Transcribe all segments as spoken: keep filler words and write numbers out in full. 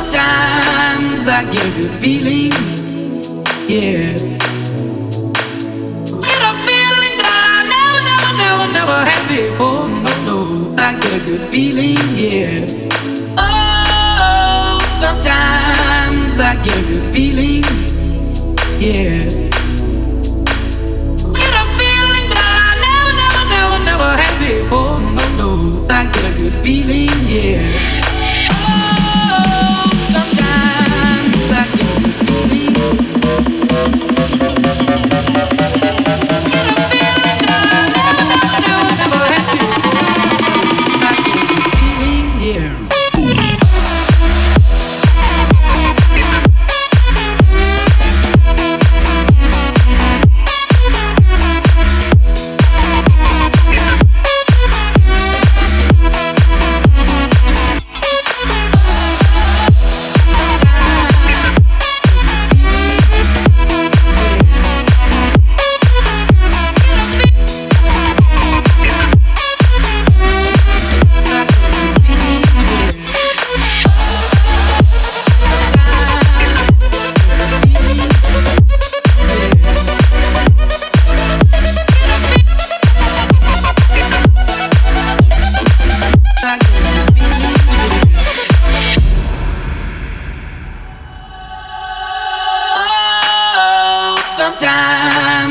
Sometimes I get a good feeling, yeah. Get a feeling that I never, never, never, never had before. Oh no, I get a good feeling, yeah. Oh, sometimes I get a good feeling, yeah. Get a feeling that I never, never, never, never had before. Oh no, I get a good feeling, yeah. Sometimes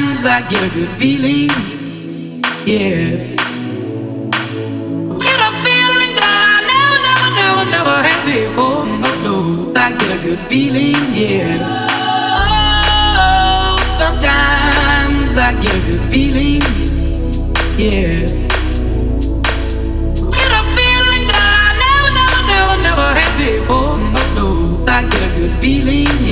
I get a good feeling, yeah. Get a feeling that I never, never, never, never had before. Oh no, I get a good feeling, yeah. Oh, sometimes I get a good feeling, yeah. Get a feeling that I never, never, never, never had before. Oh no, I get a good feeling, yeah.